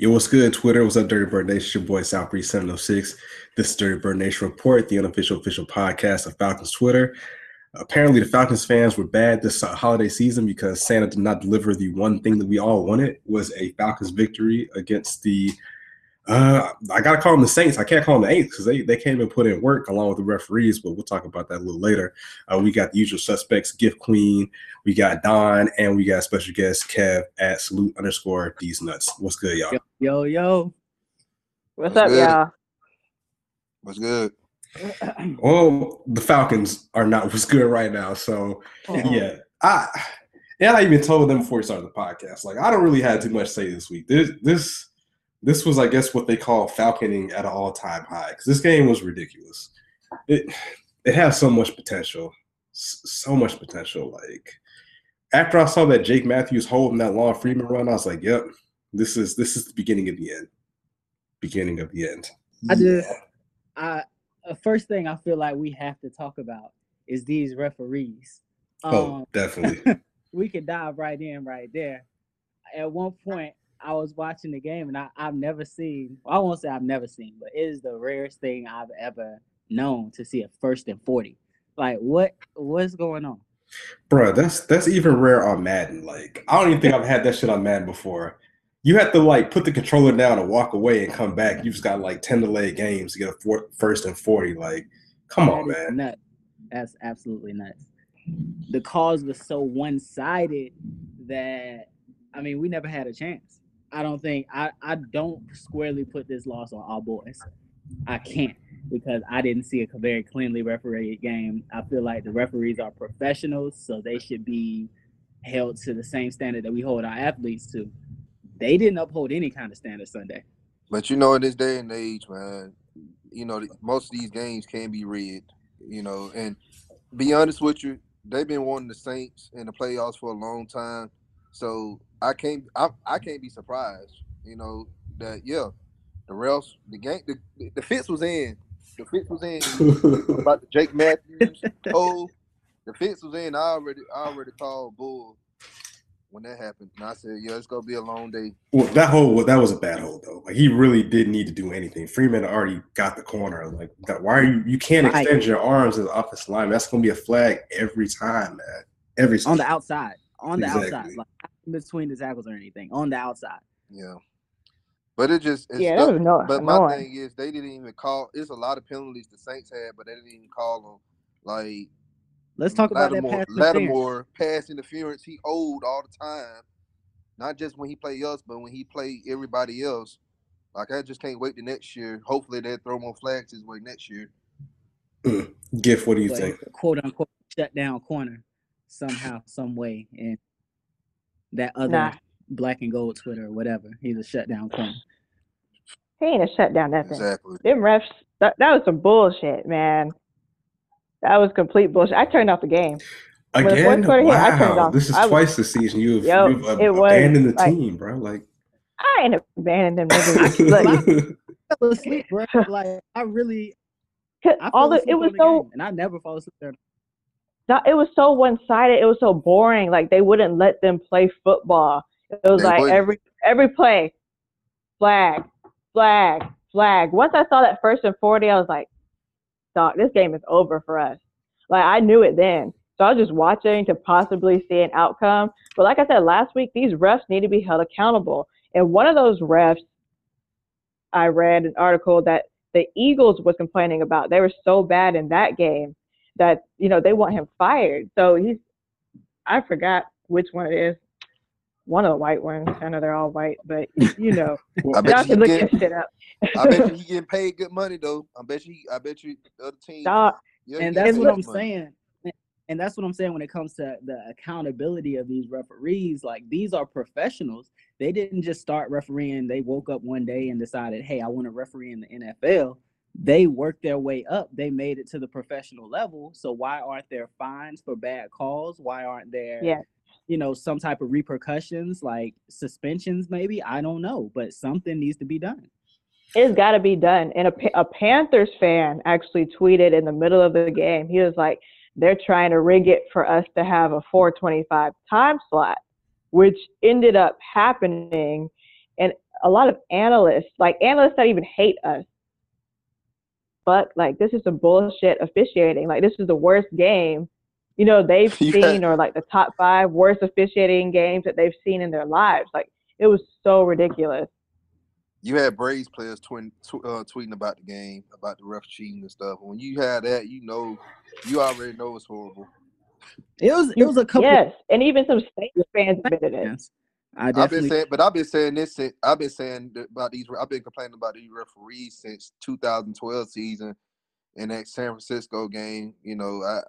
Yo, what's good, Twitter? What's up, Dirty Bird Nation? Your boy, South Breeze706. This is Dirty Bird Nation Report, the unofficial official podcast of Falcons Twitter. Apparently, the Falcons fans were bad this holiday season because Santa did not deliver the one thing that we all wanted, was a Falcons victory against the I got to call them the Saints. I can't call them the Aints because they can't even put in work along with the referees, but we'll talk about that a little later. We got the usual suspects, Gift Queen, we got Don, and we got special guest Kev at Salute_deeznuts. What's good, y'all? Yo, yo. What's up, y'all? What's good? Oh, the Falcons are not what's good right now. So, yeah. I even told them before we started the podcast. Like, I don't really have too much to say this week. This was, I guess, what they call falconing at an all-time high, because this game was ridiculous. It has so much potential. So much potential. Like, after I saw that Jake Matthews holding that Lon Freeman run, I was like, yep, this is the beginning of the end. Beginning of the end. First thing I feel like we have to talk about is these referees. Definitely. We could dive right in right there. At one point, I was watching the game, and I've never seen – I won't say I've never seen, but it is the rarest thing I've ever known to see a 1st and 40. Like, what's going on? Bro, that's even rare on Madden. Like, I don't even think I've had that shit on Madden before. You have to, like, put the controller down and walk away and come back. You just got, like, 10 delay games to get a 1st and 40. Like, come on, man. Nuts. That's absolutely nuts. The calls were so one-sided that, I mean, we never had a chance. I don't think I don't squarely put this loss on our boys. I can't, because I didn't see a very cleanly refereed game. I feel like the referees are professionals, so they should be held to the same standard that we hold our athletes to. They didn't uphold any kind of standard Sunday. But, you know, in this day and age, man, you know, most of these games can be read, you know. And be honest with you, they've been wanting the Saints in the playoffs for a long time. So I can't be surprised, you know, that the refs, the game, the fits was in. The fits was in about the Jake Matthews. Oh, the fits was in. I already called bull when that happened. And I said, yeah, it's gonna be a long day. Well, that was a bad hold though. Like, he really didn't need to do anything. Freeman already got the corner. Like, why are you can't extend your arms as an offensive lineman. That's gonna be a flag every time, man. Every time. On the outside. On the outside. Like, between the tackles or anything on the outside. Yeah, but my thing is, they didn't even call. It's a lot of penalties the Saints had, but they didn't even call them. Like, let's talk about that Lattimore pass interference. He owed all the time, not just when he played us, but when he played everybody else. Like, I just can't wait to next year. Hopefully, they throw more flags his way next year. Gift, what do you think? "Quote unquote" shut down corner somehow, some way, and. That other black and gold Twitter or whatever. He's a shutdown corner. He ain't a shutdown nothing. Exactly. Them refs, that was some bullshit, man. That was complete bullshit. I turned off the game. Again? Wow. This is twice this season. You've abandoned the team, bro. Like, I ain't abandoned them. Like, I really – it was so – and I never fall asleep there. It was so one-sided. It was so boring. Like, they wouldn't let them play football. It was every play, flag, flag, flag. Once I saw that 1st and 40, I was like, dog, this game is over for us. Like, I knew it then. So I was just watching to possibly see an outcome. But like I said last week, these refs need to be held accountable. And one of those refs, I read an article that the Eagles was complaining about. They were so bad in that game that, you know, they want him fired. So I forgot which one it is. One of the white ones. I know they're all white, but, you know. I bet you look that shit up. I bet you he getting paid good money, though. I bet you the other team. And that's what I'm saying. And that's what I'm saying when it comes to the accountability of these referees. Like, these are professionals. They didn't just start refereeing. They woke up one day and decided, hey, I want to referee in the NFL. They worked their way up. They made it to the professional level. So why aren't there fines for bad calls? Why aren't there, you know, some type of repercussions, like suspensions maybe? I don't know, but something needs to be done. It's got to be done. And a Panthers fan actually tweeted in the middle of the game. He was like, they're trying to rig it for us to have a 4:25 time slot, which ended up happening. And a lot of analysts, like analysts that even hate us. Fuck, like this is some bullshit officiating. Like this is the worst game, you know, they've seen, or like the top 5 worst officiating games that they've seen in their lives. Like it was so ridiculous. You had Braves players tweeting about the game, about the ref cheating and stuff. When you had that, you know, you already know it's horrible. It was a couple. Yes, and even some state fans admitted it. Yes. I've been complaining about these referees since 2012 season, and that San Francisco game. You know,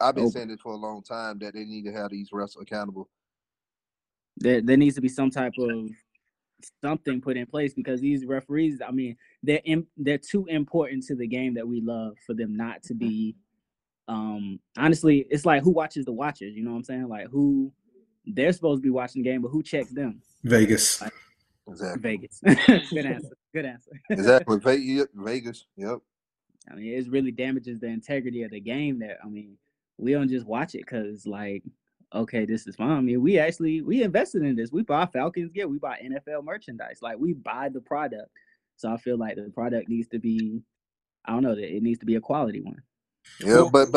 I've been saying this for a long time that they need to have these refs accountable. There needs to be some type of something put in place, because these referees, I mean, they're too important to the game that we love for them not to be. Honestly, it's like who watches the watchers. You know what I'm saying? Like who. They're supposed to be watching the game, but who checks them? Vegas. Like, exactly. Vegas. Good answer. Exactly. Vegas. Yep. I mean, it really damages the integrity of the game. We don't just watch it because, like, okay, this is fun. I mean, we invested in this. We buy Falcons gear. We buy NFL merchandise. Like, we buy the product. So I feel like the product needs to be, I don't know, it needs to be a quality one. Yeah, but.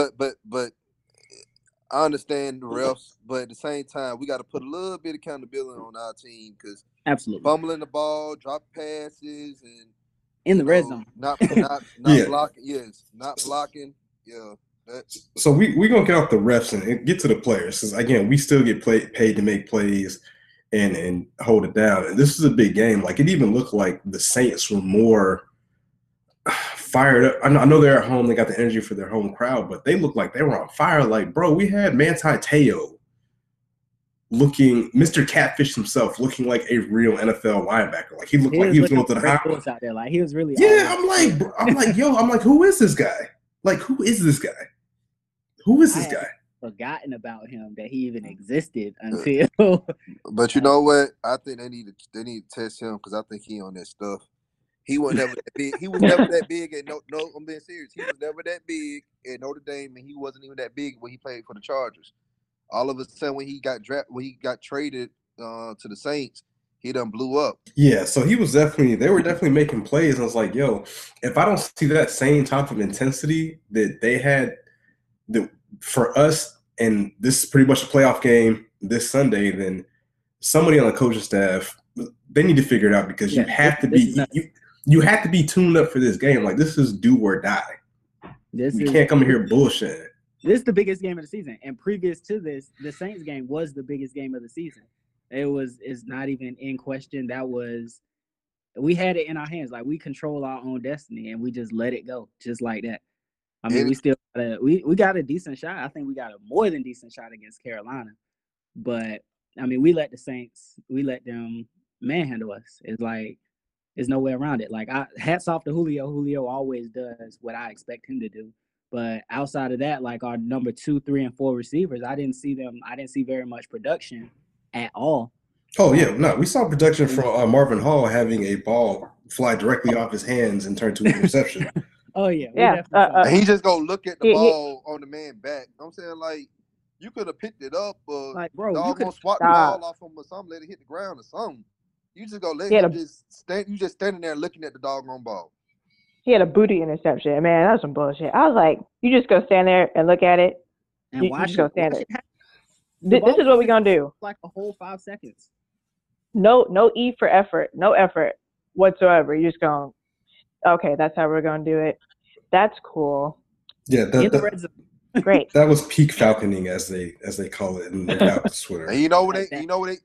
I understand the refs, but at the same time, we got to put a little bit of accountability on our team, because fumbling the ball, drop passes, and in the red zone, not yeah. blocking. Yes, not blocking. Yeah. So we gonna get off the refs and get to the players, because again, we still get paid to make plays and hold it down. And this is a big game. Like it even looked like the Saints were more fired up. I know they're at home. They got the energy for their home crowd, but they look like they were on fire. Like, bro, we had Manti Teo looking, Mr. Catfish himself, looking like a real NFL linebacker. Like, he looked like he was going to the highway. Out there. Like, he was really I'm like, who is this guy? Like, who is this guy? Who is this guy? Forgotten about him, that he even existed until. But you know what? I think they need to test him, because I think he on that stuff. He was never that big. He was never that big at no. I'm being serious. He was never that big at Notre Dame, and he wasn't even that big when he played for the Chargers. All of a sudden, when he got traded to the Saints, he done blew up. Yeah, so they were definitely making plays. And I was like, yo, if I don't see that same type of intensity that they had for us, and this is pretty much a playoff game this Sunday, then somebody on the coaching staff, they need to figure it out, because you have to be tuned up for this game. Like, this is do or die. You can't come in here bullshitting. This is the biggest game of the season. And previous to this, the Saints game was the biggest game of the season. It's not even in question. We had it in our hands. Like, we control our own destiny, and we just let it go just like that. I mean, we still got we got a decent shot. I think we got a more than decent shot against Carolina. But, I mean, we let them manhandle us. It's like, there's no way around it. Like, hats off to Julio. Julio always does what I expect him to do. But outside of that, like our number 2, 3, and 4 receivers, I didn't see very much production at all. Oh, yeah. No, we saw production from Marvin Hall having a ball fly directly off his hands and turn to an interception. Oh, yeah. He just going to look at the ball on the man back. You know what I'm saying? Like, you could have picked it up, or like, bro, you could swat the ball off him or something, let it hit the ground or something. You just go let him just standing there looking at the doggone ball. He had a booty interception, man. That's some bullshit. I was like, you just go stand there and look at it. And watch you go stand there. This is what we're gonna do. Like a whole 5 seconds. No E for effort. No effort whatsoever. You're just going, okay, that's how we're gonna do it. That's cool. Yeah, the red zone. Great. That was peak falconing, as they call it in the Falcons Twitter. And you already know what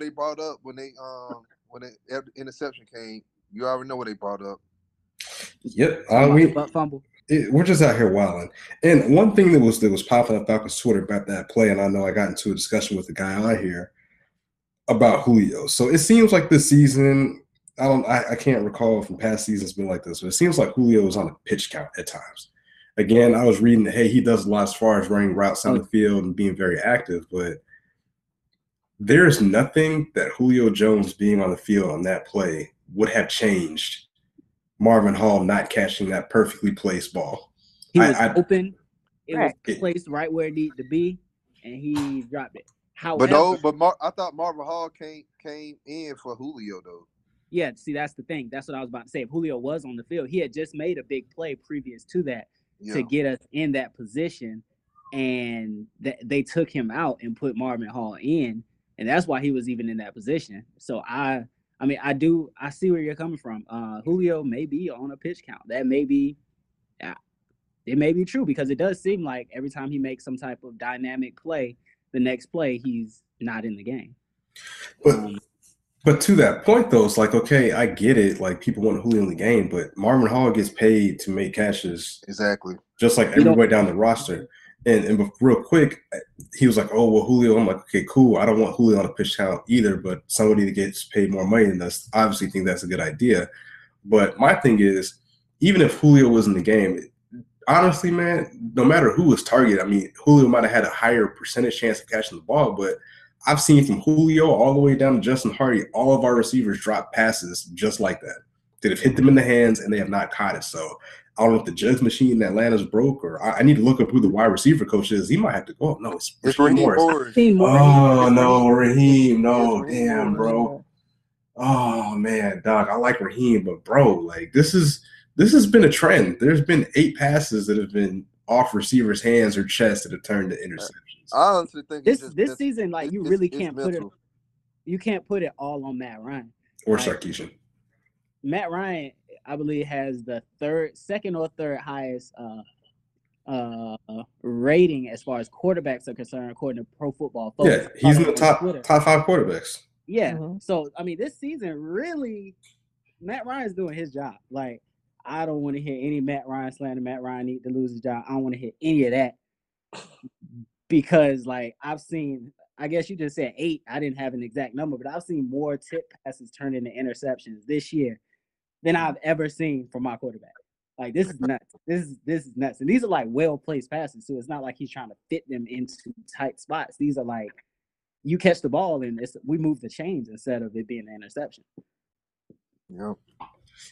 they brought up when the interception came. You already know what they brought up. Yep. We're just out here wilding. And one thing that was popping up Falcons Twitter about that play, and I know I got into a discussion with the guy on here about Julio. So it seems like this season, I can't recall from past seasons been like this, but it seems like Julio is on a pitch count at times. Again, I was reading that, hey, he does a lot as far as running routes out of the field and being very active, but there is nothing that Julio Jones being on the field on that play would have changed Marvin Hall not catching that perfectly placed ball. He was open. It was placed right where it needed to be, and he dropped it. However, I thought Marvin Hall came in for Julio though. Yeah, see, that's the thing. That's what I was about to say. If Julio was on the field, he had just made a big play previous to that to get us in that position, and they took him out and put Marvin Hall in, and that's why he was even in that position. So I see where you're coming from. Julio may be on a pitch count. That may be, it may be true, because it does seem like every time he makes some type of dynamic play, the next play he's not in the game. But to that point, though, it's like, okay, I get it. Like, people want Julio in the game, but Marvin Hall gets paid to make catches. Exactly. Just like everybody down the roster. And real quick, he was like, oh, well, Julio. I'm like, okay, cool. I don't want Julio on a pitch count either, but somebody that gets paid more money than us obviously think that's a good idea. But my thing is, even if Julio was in the game, honestly, man, no matter who was targeted, I mean, Julio might have had a higher percentage chance of catching the ball, but I've seen from Julio all the way down to Justin Hardy, all of our receivers drop passes just like that have hit them in the hands and they have not caught it. So I don't know if the judge machine in Atlanta's broke, or I need to look up who the wide receiver coach is. He might have to go. Oh, no, it's Raheem. Oh, no, Raheem. No, damn, bro. Oh, man, dog. I like Raheem, but, bro, like, this has been a trend. There's been 8 passes that have been off receivers' hands or chest that have turned to interceptions. I honestly think this season, like, you really can't put it. You can't put it all on Matt Ryan or Sarkeesian. Matt Ryan, I believe, has the second or third highest rating as far as quarterbacks are concerned, according to Pro Football Focus. Yeah, he's in the top 5 quarterbacks. Yeah, so I mean, this season, really, Matt Ryan's doing his job. Like, I don't want to hear any Matt Ryan slander. Matt Ryan need to lose his job. I don't want to hear any of that, because, like, I've seen, I guess you just said 8. I didn't have an exact number, but I've seen more tip passes turn into interceptions this year than I've ever seen from my quarterback. Like, this is nuts. This is nuts. And these are, like, well-placed passes, so it's not like he's trying to fit them into tight spots. These are, like, you catch the ball and we move the chains instead of it being an interception. Yeah.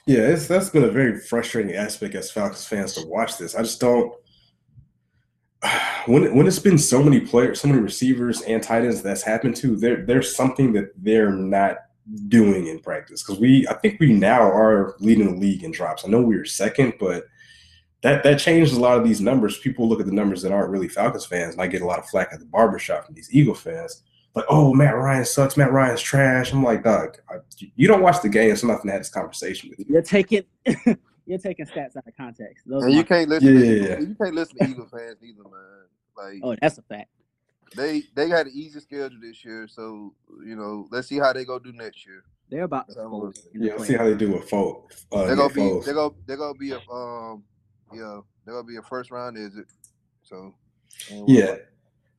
Yeah, that's been a very frustrating aspect as Falcons fans to watch this. I just don't – when it's been so many players, so many receivers and tight ends that's happened to, there's something that they're not doing in practice. Because I think we now are leading the league in drops. I know we were second, but that changes a lot of these numbers. People look at the numbers that aren't really Falcons fans, and I get a lot of flack at the barbershop from these Eagle fans. Like, oh, Matt Ryan sucks. Matt Ryan's trash. I'm like, dog, you don't watch the game, so I'm not gonna have this conversation with you. You're taking stats out of context. You can't listen to Eagle fans either, man. Like, oh, that's a fact. They had an easy schedule this year, so let's see how they go do next year. They're about to see how they do with folks. They're gonna be a first round exit. So yeah.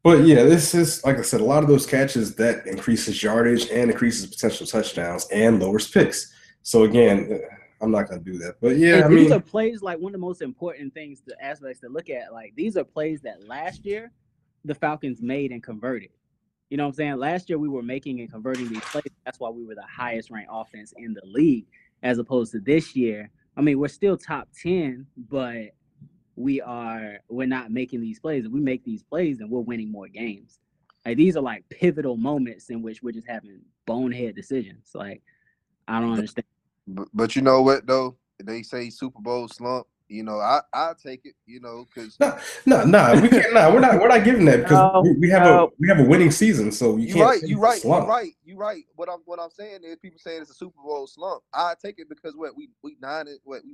But, yeah, this is, like I said, a lot of those catches, that increases yardage and increases potential touchdowns and lowers picks. So, again, I'm not going to do that. But, yeah, these are plays, like, one of the most important things, the aspects to look at. Like, these are plays that last year the Falcons made and converted. You know what I'm saying? Last year we were making and converting these plays. That's why we were the highest-ranked offense in the league, as opposed to this year. I mean, we're still top 10, but – we're not making these plays. If we make these plays, then we're winning more games. Like, these are like pivotal moments in which we're just having bonehead decisions. Like, I don't understand. But you know what though? They say Super Bowl slump. I take it. Because no, we can't. We're not giving that, because we have a winning season. So you're right. What I'm saying is, people saying it's a Super Bowl slump. I take it, because we nine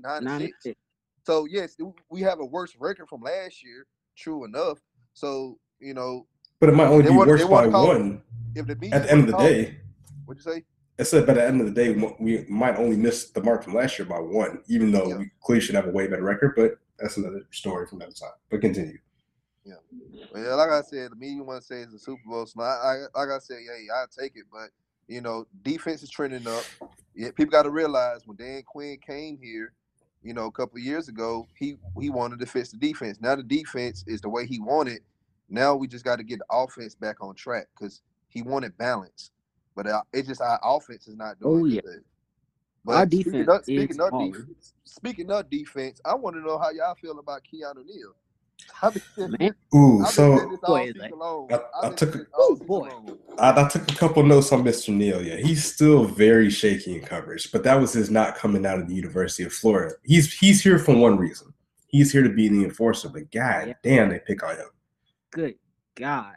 and six. So, yes, we have a worse record from last year, true enough. So, But it might only be worse by one at the end of the day. What'd you say? I said, but at the end of the day, we might only miss the mark from last year by one, even though we clearly should have a way better record. But that's another story from another time. But continue. Yeah. Well, like I said, the media wants to say it's a Super Bowl. So, like I said, hey, I take it. But, defense is trending up. Yeah, people got to realize when Dan Quinn came here, a couple of years ago, he wanted to fix the defense. Now the defense is the way he wanted. Now we just got to get the offense back on track, because he wanted balance. But it's just our offense is not doing anything. But our defense speaking of defense, I want to know how y'all feel about Keanu Neal. Ooh, so I took a couple notes on Mr. Neal. Yeah, he's still very shaky in coverage, but that was his not coming out of the University of Florida. He's here for one reason. He's here to be the enforcer, but God damn, they pick on him. Good God.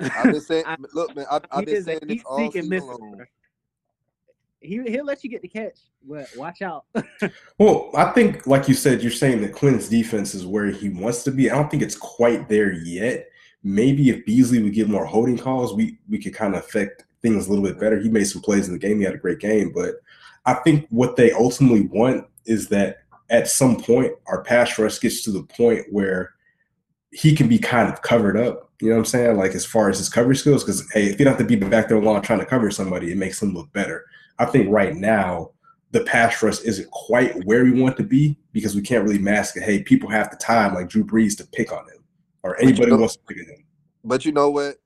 I've been saying, look, man, I've been saying this all season long. He'll let you get the catch, but watch out. Well, I think, like you said, you're saying that Quinn's defense is where he wants to be. I don't think it's quite there yet. Maybe if Beasley would give more holding calls, we could kind of affect things a little bit better. He made some plays in the game. He had a great game. But I think what they ultimately want is that at some point our pass rush gets to the point where he can be kind of covered up. You know what I'm saying? Like as far as his coverage skills, because, hey, if you don't have to be back there long trying to cover somebody, it makes him look better. I think right now the pass rush isn't quite where we want to be because we can't really mask it. Hey, people have the time, like Drew Brees, to pick on him or anybody wants to pick on him. But you know what?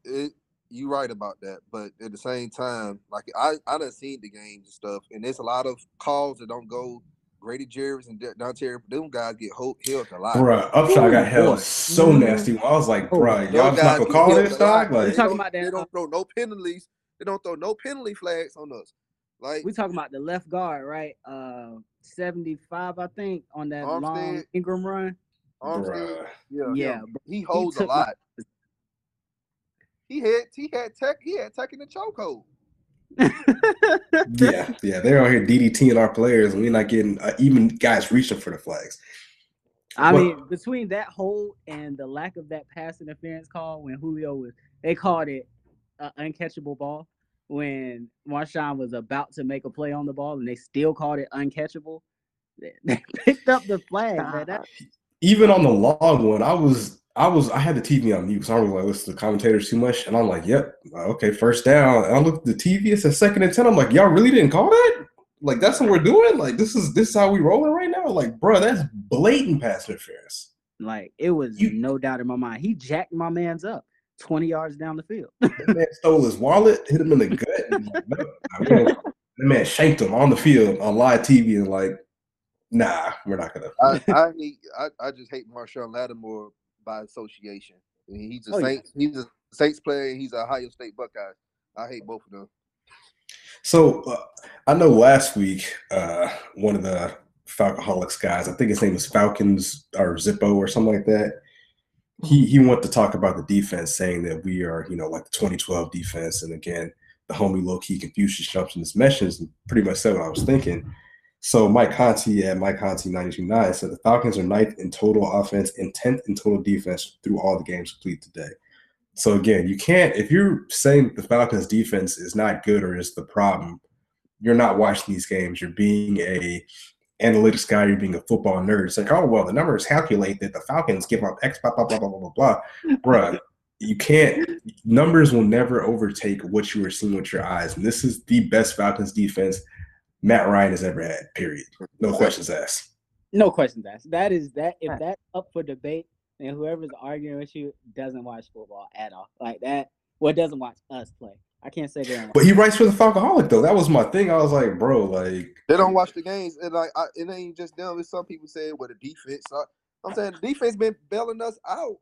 You're right about that. But at the same time, like I done seen the games and stuff, and there's a lot of calls that don't go. Grady Jarvis and Dontari, them guys get held a lot. Bruh, Upshaw got held so nasty. I was like, bruh, y'all just not going to call this, dog? Like, they don't throw no penalties. They don't throw no penalty flags on us. Like, we talking about the left guard, right? 75, I think, on that Armstead, long Ingram run. Armstead, yeah. He holds a lot. He had Tech in the chokehold. yeah, they're out here DDTing our players, and we're not getting even guys reaching for the flags. I mean, between that hold and the lack of that pass interference call when Julio was, they called it an uncatchable ball when Marshawn was about to make a play on the ball, and they still called it uncatchable. They picked up the flag. Man. Even on the long one, I had the TV on mute because I was like, listen to the commentators too much, and I'm like, yep, okay, first down. And I looked at the TV, it's a 2nd and 10. I'm like, y'all really didn't call that? Like, that's what we're doing? Like, this is how we rolling right now? Like, bro, that's blatant pass interference. Like, it was no doubt in my mind. He jacked my man's up 20 yards down the field. That man stole his wallet, hit him in the gut. That man shanked him on the field on live TV and like, nah, we're not gonna. I just hate Marshawn Lattimore by association. I mean, he's a Saints player, and he's an Ohio State Buckeye. I hate both of them. So I know last week one of the Falcoholics guys, I think his name was Falcons or Zippo or something like that, he wanted to talk about the defense, saying that we are, you know, like the 2012 defense. And again, the homie low-key Confucius jumps in his meshes and pretty much said what I was thinking. So Mike Conti at Mike Conti 92.9 said the Falcons are 9th in total offense and 10th in total defense through all the games played today. So again, you can't – if you're saying that the Falcons defense is not good or is the problem, you're not watching these games. You're being a analytics guy. You're being a football nerd. It's like, oh, well, the numbers calculate that the Falcons give up X, blah, blah, blah, blah, blah, blah, blah. Bruh, you can't – numbers will never overtake what you are seeing with your eyes. And this is the best Falcons defense Matt Ryan has ever had, period. No questions asked. No questions asked. That is that. If that's up for debate, then whoever's arguing with you doesn't watch football at all. Like that, well, doesn't watch us play. I can't say that. But he writes for the Falcoholic, though. That was my thing. I was like, bro, like. They don't watch the games. And like, it ain't just them. It's some people saying, well, the defense. I'm saying the defense been bailing us out.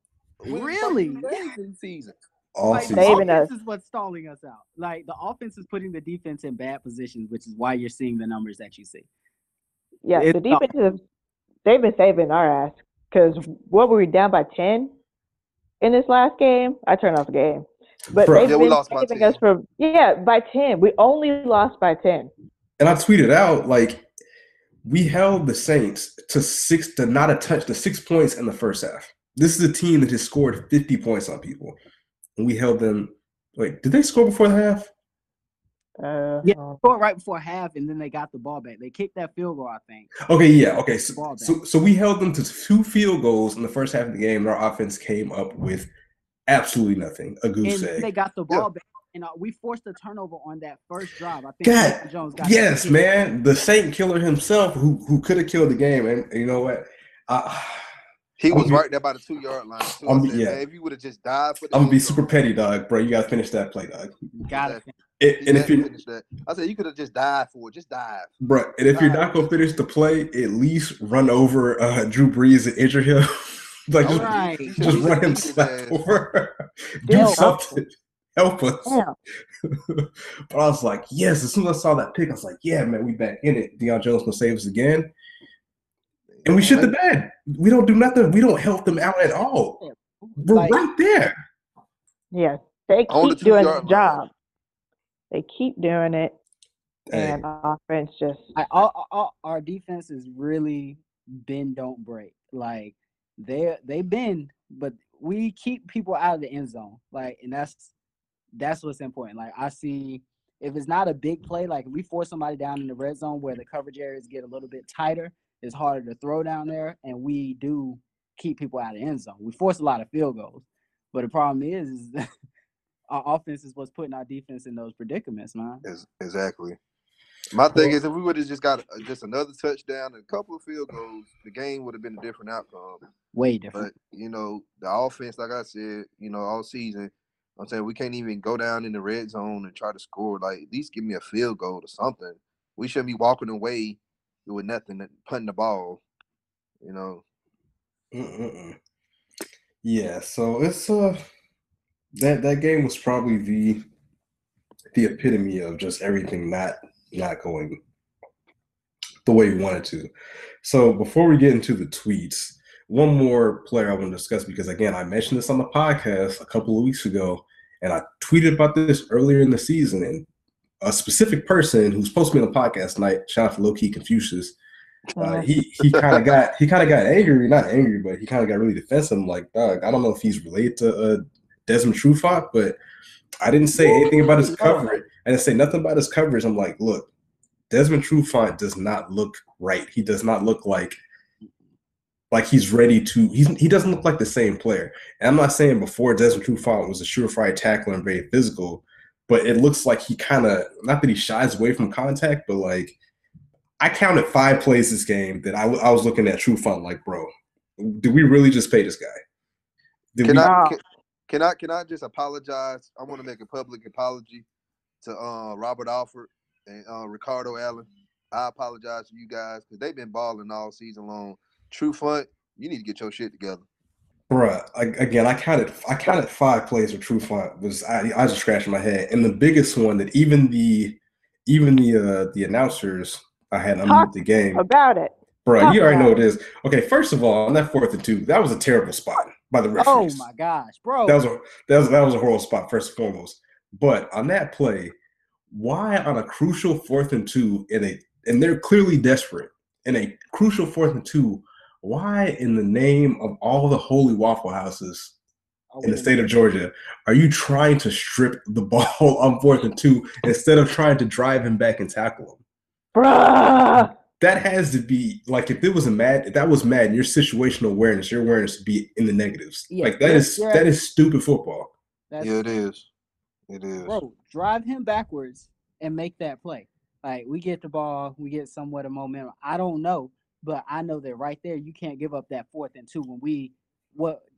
Really? Season. Like, the offense is what's stalling us out. Like, the offense is putting the defense in bad positions, which is why you're seeing the numbers that you see. Yeah, the defense, they've been saving our ass. Because what were we down by 10 in this last game? I turned off the game. But bro, they've been saving us from, by 10. We only lost by 10. And I tweeted out, like, we held the Saints to 6 points in the first half. This is a team that has scored 50 points on people. We held them. Wait, did they score before the half? Yeah, score right before half, and then they got the ball back. They kicked that field goal, I think. Okay, yeah, okay. So we held them to 2 field goals in the first half of the game, and our offense came up with absolutely nothing. A goose egg. They got the ball back, and we forced a turnover on that first drive. I think Deion Jones got it. Man, the Saint Killer himself, who could have killed the game, and you know what? He was right there by the 2-yard line. Man, if you would have just died for the I'm going to be super petty, dog, bro. You got to finish that play, dog. Got it. And if you finish that. I said you could have just died for it. Just dive. Bro, and if you're not going to finish the play, at least run over Drew Brees and injure him. Like, just run him flat over. Do something. Help us. But I was like, yes. As soon as I saw that pick, I was like, yeah, man, we back in it. Deion Jones will save us again. And we shit the bed. We don't do nothing. We don't help them out at all. We're like, right there. Yeah. They keep doing the job. They keep doing it. Dang. And our offense just our defense is really bend, don't break. Like, they bend, but we keep people out of the end zone. Like, and that's what's important. Like, I see if it's not a big play, like if we force somebody down in the red zone where the coverage areas get a little bit tighter, it's harder to throw down there, and we do keep people out of the end zone. We force a lot of field goals. But the problem is our offense is what's putting our defense in those predicaments, man. Exactly. My thing is, if we would have just got just another touchdown and a couple of field goals, the game would have been a different outcome. Way different. But, you know, the offense, like I said, you know, all season, I'm saying we can't even go down in the red zone and try to score. Like, at least give me a field goal or something. We shouldn't be walking away with nothing and punting the ball, you know. Yeah, so it's that game was probably the epitome of just everything not going the way we wanted to. So before we get into the tweets, one more player I want to discuss because, again, I mentioned this on the podcast a couple of weeks ago, and I tweeted about this earlier in the season. And a specific person who's supposed to be on the podcast tonight, shout out to Low-Key Confucius, he kind of got angry, not angry, but he kind of got really defensive. I'm like, dog, I don't know if he's related to Desmond Trufant, but I didn't say anything about his coverage. I didn't say nothing about his coverage. I'm like, look, Desmond Trufant does not look right. He does not look like he's ready to. He doesn't look like the same player. And I'm not saying before Desmond Trufant was a surefire tackler and very physical, but it looks like he kind of, not that he shies away from contact, but like I counted 5 plays this game that I was looking at Trufant like, bro, did we really just pay this guy? Can I just apologize? I want to make a public apology to Robert Alford and Ricardo Allen. I apologize to you guys because they've been balling all season long. Trufant, you need to get your shit together. Bruh, again, I counted 5 plays where Trufant was. I was just scratching my head, and the biggest one that even the announcers I had unmuted the game about it. Bruh, you already know what it is. Okay, first of all, on that 4th and 2, that was a terrible spot by the referees. Oh my gosh, bro, that was a horrible spot first and foremost. But on that play, why on a crucial 4th and 2 and they're clearly desperate in a crucial 4th and 2? Why in the name of all the holy Waffle Houses in the state of Georgia are you trying to strip the ball on 4th and 2 instead of trying to drive him back and tackle him? Bruh! That has to be, like, if that was Madden, your situational awareness, would be in the negatives. Yeah, like, that is stupid football. Yeah, it is. It is. Bro, drive him backwards and make that play. Like, we get the ball, we get somewhat of momentum. I don't know. But I know that right there, you can't give up that 4th and 2 when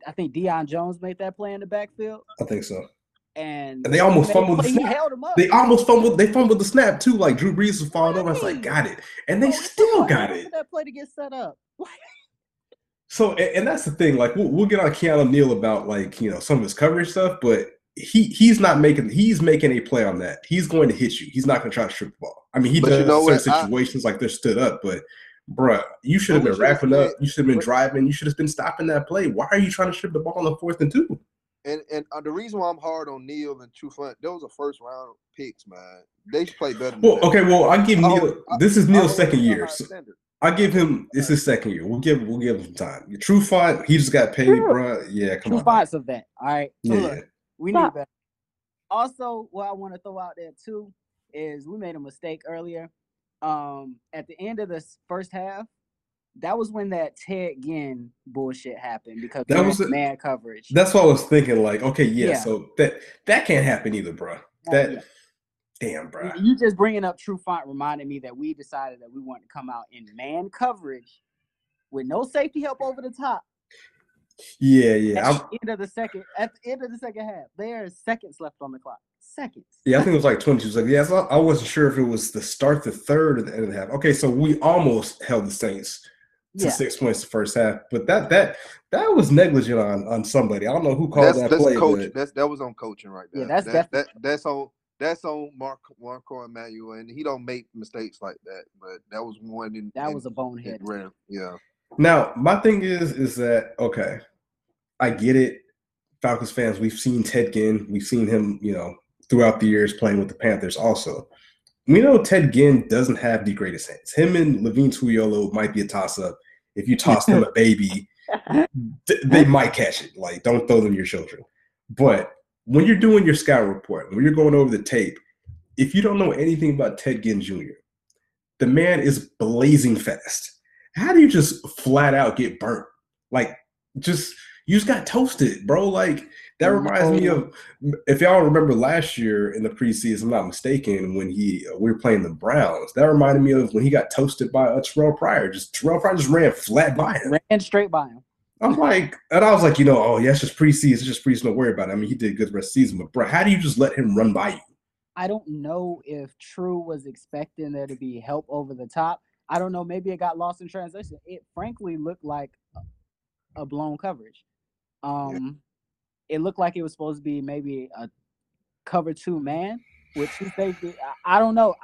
I think Deion Jones made that play in the backfield. I think so. And they almost fumbled the snap. He held him up. They fumbled the snap too. Like Drew Brees was falling over. I was like, got it. And they still got it. That play to get set up. So, and that's the thing. Like we'll get on Keanu Neal about like, you know, some of his coverage stuff, but he's making a play on that. He's going to hit you. He's not going to try to strip the ball. I mean, he does certain situations like they're stood up, but. Bruh, you should have been wrapping up. You should have been driving. You should have been stopping that play. Why are you trying to strip the ball on the 4th and 2? And the reason why I'm hard on Neal and Trufant, those are first-round picks, man. They should play better than that. Well, I give Neal – this is Neal's second year. So I give him – it's his second year. We'll give him time. Trufant, he just got paid, bruh. Yeah, come on. Trufant's of that, all right? So yeah. Look, we need better. Also, what I want to throw out there, too, is we made a mistake earlier. At the end of the first half, that was when that Ted Ginn bullshit happened because that was man coverage. That's what I was thinking. Like, okay, yeah. So that can't happen either, bro. Damn, bro. You just bringing up Trufant reminded me that we decided that we wanted to come out in man coverage with no safety help over the top. Yeah. At the end of the second half, there are seconds left on the clock. Seconds. Yeah, I think it was like 22 seconds. Yeah, so I wasn't sure if it was the start, the third, or the end of the half. Okay, so we almost held the Saints to 6 points the first half. But that was negligent on somebody. I don't know who called that play. But that was on coaching right there. Yeah, that's on Mark Emmanuel, and he don't make mistakes like that. But that was one. That was a bonehead. Yeah. Now, my thing is that, okay, I get it. Falcons fans, we've seen Ted Ginn. We've seen him, throughout the years playing with the Panthers also. We know Ted Ginn doesn't have the greatest hands. Him and Levine Tuiolo might be a toss-up. If you toss them a baby, they might catch it. Like, don't throw them your children. But when you're doing your scout report, when you're going over the tape, if you don't know anything about Ted Ginn Jr., the man is blazing fast. How do you just flat out get burnt? Like, just – you just got toasted, bro. Like, that reminds me of, if y'all remember last year in the preseason, I'm not mistaken, when we were playing the Browns, that reminded me of when he got toasted by Terrell Pryor. Terrell Pryor just ran flat by him. Ran straight by him. I was like, it's just preseason. It's just preseason. Don't worry about it. I mean, he did good rest of the season. But, bro, how do you just let him run by you? I don't know if True was expecting there to be help over the top. I don't know. Maybe it got lost in translation. It frankly looked like a blown coverage. It looked like it was supposed to be maybe a cover two man with two safeties. I don't know.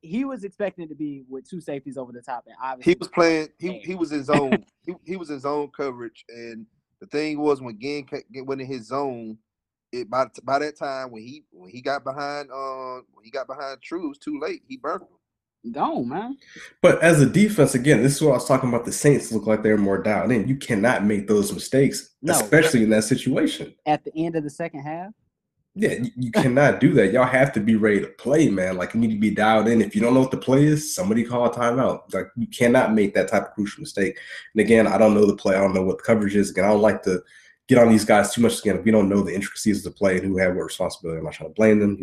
He was expecting it to be with two safeties over the top, and obviously he was playing. He was in zone. he was in zone coverage, and the thing was when Ginn went in his zone, by that time when he got behind True, it was too late. He burnt him. Gone, man. But as a defense, again, this is what I was talking about. The Saints look like they're more dialed in. You cannot make those mistakes, especially in that situation. At the end of the second half? Yeah, you cannot do that. Y'all have to be ready to play, man. Like, you need to be dialed in. If you don't know what the play is, somebody call a timeout. Like, you cannot make that type of crucial mistake. And, again, I don't know the play. I don't know what the coverage is. Again, I don't like to get on these guys too much. Again, if we don't know the intricacies of the play and who had what responsibility, I'm not trying to blame them,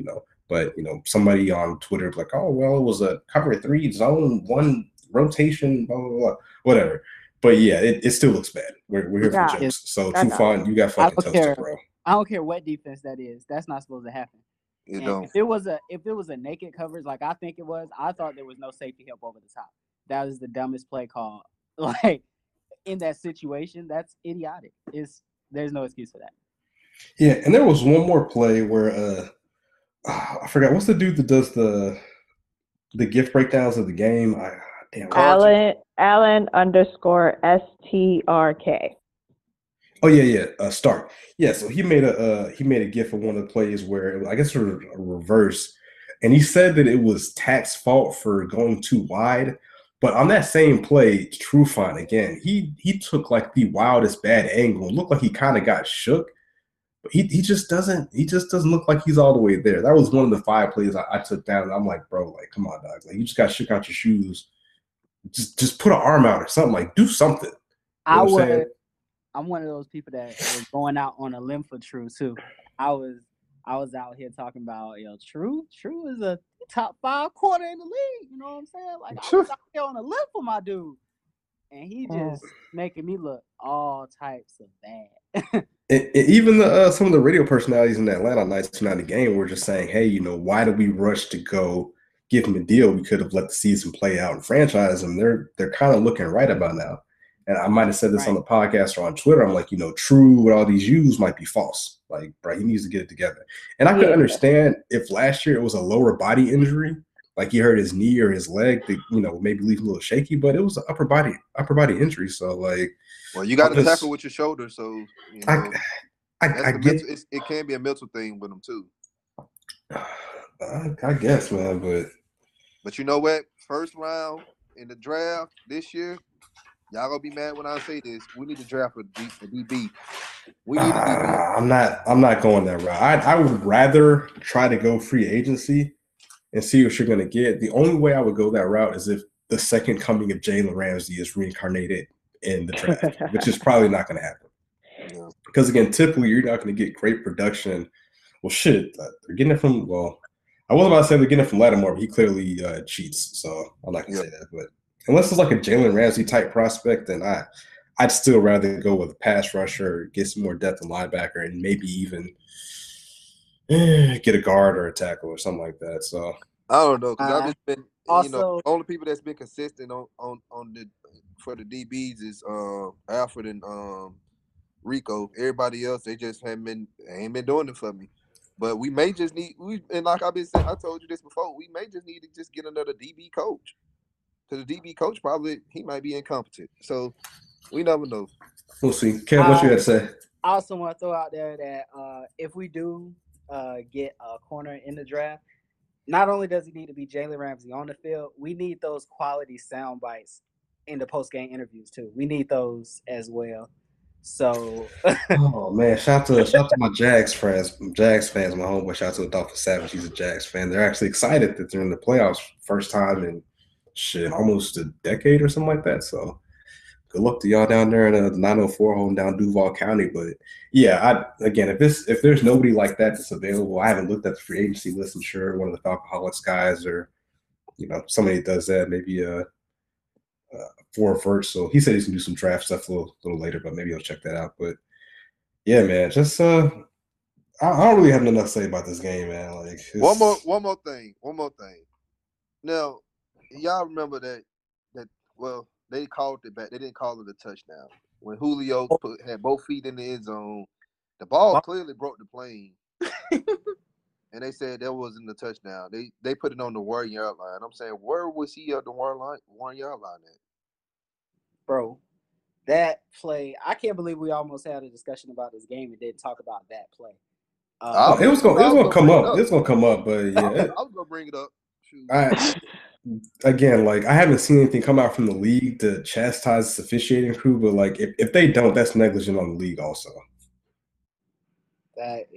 But, somebody on Twitter was like, oh, well, it was a cover three, zone one, rotation, blah, blah, blah, whatever. But, yeah, it still looks bad. We're here for jokes. So, Trufant, you got fucking toasted, bro. I don't care what defense that is. That's not supposed to happen. If it was a naked coverage like I think it was, I thought there was no safety help over the top. That was the dumbest play call. Like, in that situation, that's idiotic. There's no excuse for that. Yeah, and there was one more play where – I forgot what's the dude that does the gift breakdowns of the game. Alan_STRK. Oh yeah, Stark. Yeah, so he made a gift of one of the plays where I guess it was a reverse, and he said that it was Tack's fault for going too wide. But on that same play, Trufant again, he took like the wildest bad angle. It looked like he kind of got shook. But he just doesn't look like he's all the way there. That was one of the five plays I took down. And I'm like, bro, like, come on, dog. Like, you just got shook out your shoes. Just put an arm out or something. Like, do something. I'm one of those people that was going out on a limb for True too. I was out here talking about, True is a top five quarter in the league. You know what I'm saying? Like, I was out here on a limb for my dude. And he just making me look all types of bad. And even some of the radio personalities in Atlanta on nights tonight the game were just saying, hey, why did we rush to go give him a deal? We could have let the season play out and franchise him. They're kind of looking right about now. And I might have said this on the podcast or on Twitter. I'm like, True with all these U's might be false. Like, bro, he needs to get it together. And I could understand if last year it was a lower body injury, like he hurt his knee or his leg, that, maybe leave him a little shaky, but it was an upper body injury. So, like, well, you got to tackle with your shoulder, so I get it can be a mental thing with them too. I guess, man, but you know what? First round in the draft this year, y'all gonna be mad when I say this. We need to draft a DB. We need a DB. I'm not going that route. I would rather try to go free agency and see what you're gonna get. The only way I would go that route is if the second coming of Jalen Ramsey is reincarnated in the draft, which is probably not going to happen. Yeah. Because, again, typically you're not going to get great production. Well, shit, they're getting it from – well, I wasn't about to say they're getting it from Lattimore, but he clearly cheats, so I'm not going to say that. But unless it's like a Jalen Ramsey-type prospect, then I'd still rather go with a pass rusher, get some more depth in linebacker, and maybe even get a guard or a tackle or something like that. So I don't know, because I've just been – only people that's been consistent on the – for the DBs is Alfred and Rico. Everybody else, they just ain't been doing it for me. But we may just need, and like I've been saying, I told you this before, we may just need to just get another DB coach. Because the DB coach probably, he might be incompetent. So we never know. We'll see. Kev, what you had to say? I also want to throw out there that if we do get a corner in the draft, not only does he need to be Jalen Ramsey on the field, we need those quality sound bites in the post-game interviews too. We need those as well. So, oh man, shout out to my Jags fans, my homeboy. Shout out to Adolphus Savage. He's a Jags fan. They're actually excited that they're in the playoffs, first time in almost a decade or something like that. So, good luck to y'all down there in the 904 home down Duval County. But yeah, if there's nobody like that that's available, I haven't looked at the free agency list. I'm sure one of the Falcoholics guys or somebody that does that, maybe Four Verse. So he said he's gonna do some draft stuff a little later, but maybe I'll check that out. But yeah, man, just I don't really have enough to say about this game, man. Like one more thing. Now, y'all remember that they called it back. They didn't call it a touchdown when Julio had both feet in the end zone. The ball clearly broke the plane, and they said that wasn't a touchdown. They put it on the 1 yard line. I'm saying, where was he at the 1 yard line at? Bro, that play, I can't believe we almost had a discussion about this game and didn't talk about that play. It was going to come up. It's going to come up, but yeah. I was going to bring it up. I haven't seen anything come out from the league to chastise the officiating crew, but like if they don't, that's negligent on the league also. That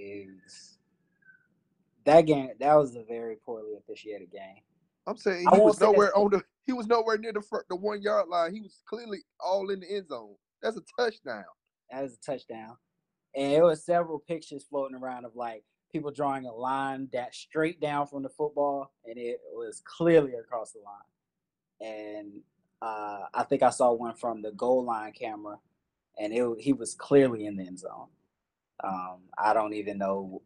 was a very poorly officiated game. I'm saying he was nowhere near the 1 yard line. He was clearly all in the end zone. That's a touchdown. That is a touchdown. And it was several pictures floating around of like people drawing a line that straight down from the football, and it was clearly across the line. And I think I saw one from the goal line camera, and he was clearly in the end zone. I don't know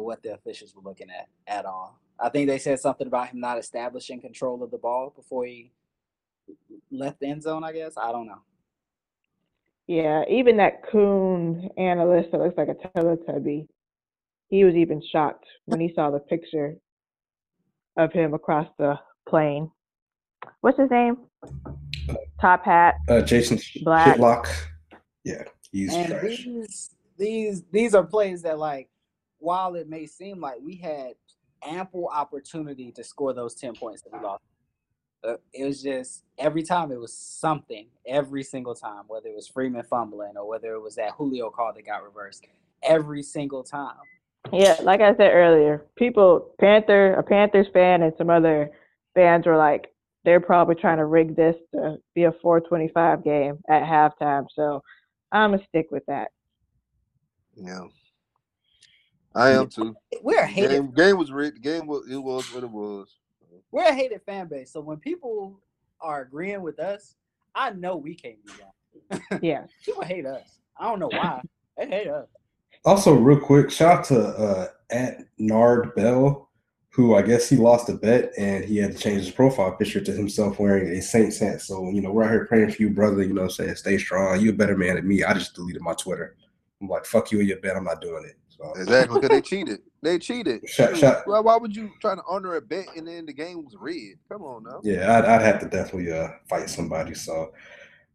what the officials were looking at all. I think they said something about him not establishing control of the ball before he left the end zone, I guess. I don't know. Yeah, even that coon analyst that looks like a Teletubby, he was even shocked when he saw the picture of him across the plane. What's his name? Top hat. Jason Black. Hitlock. Yeah, he's trash. These are plays that, like, while it may seem like we had ample opportunity to score those 10 points that we lost, it was just every time it was something, every single time, whether it was Freeman fumbling or whether it was that Julio call that got reversed, every single time. Yeah, like I said earlier, a Panthers fan and some other fans were like, they're probably trying to rig this to be a 425 game at halftime. So I'm going to stick with that. Yeah. I am too. We're a hated. Game was rigged. The game was, it was what it was. We're a hated fan base. So when people are agreeing with us, I know we can't do that. Yeah, people hate us. I don't know why they hate us. Also, real quick, shout out to @Nard Bell, who I guess he lost a bet and he had to change his profile picture to himself wearing a Saints hat. So we're out here praying for you, brother. You know what I'm saying? Stay strong. You're a better man than me. I just deleted my Twitter. I'm like, fuck you and your bet. I'm not doing it. So. Exactly, because they cheated. Why would you try to honor a bet and then the game was rigged? Come on now. Yeah, I'd have to definitely fight somebody. So,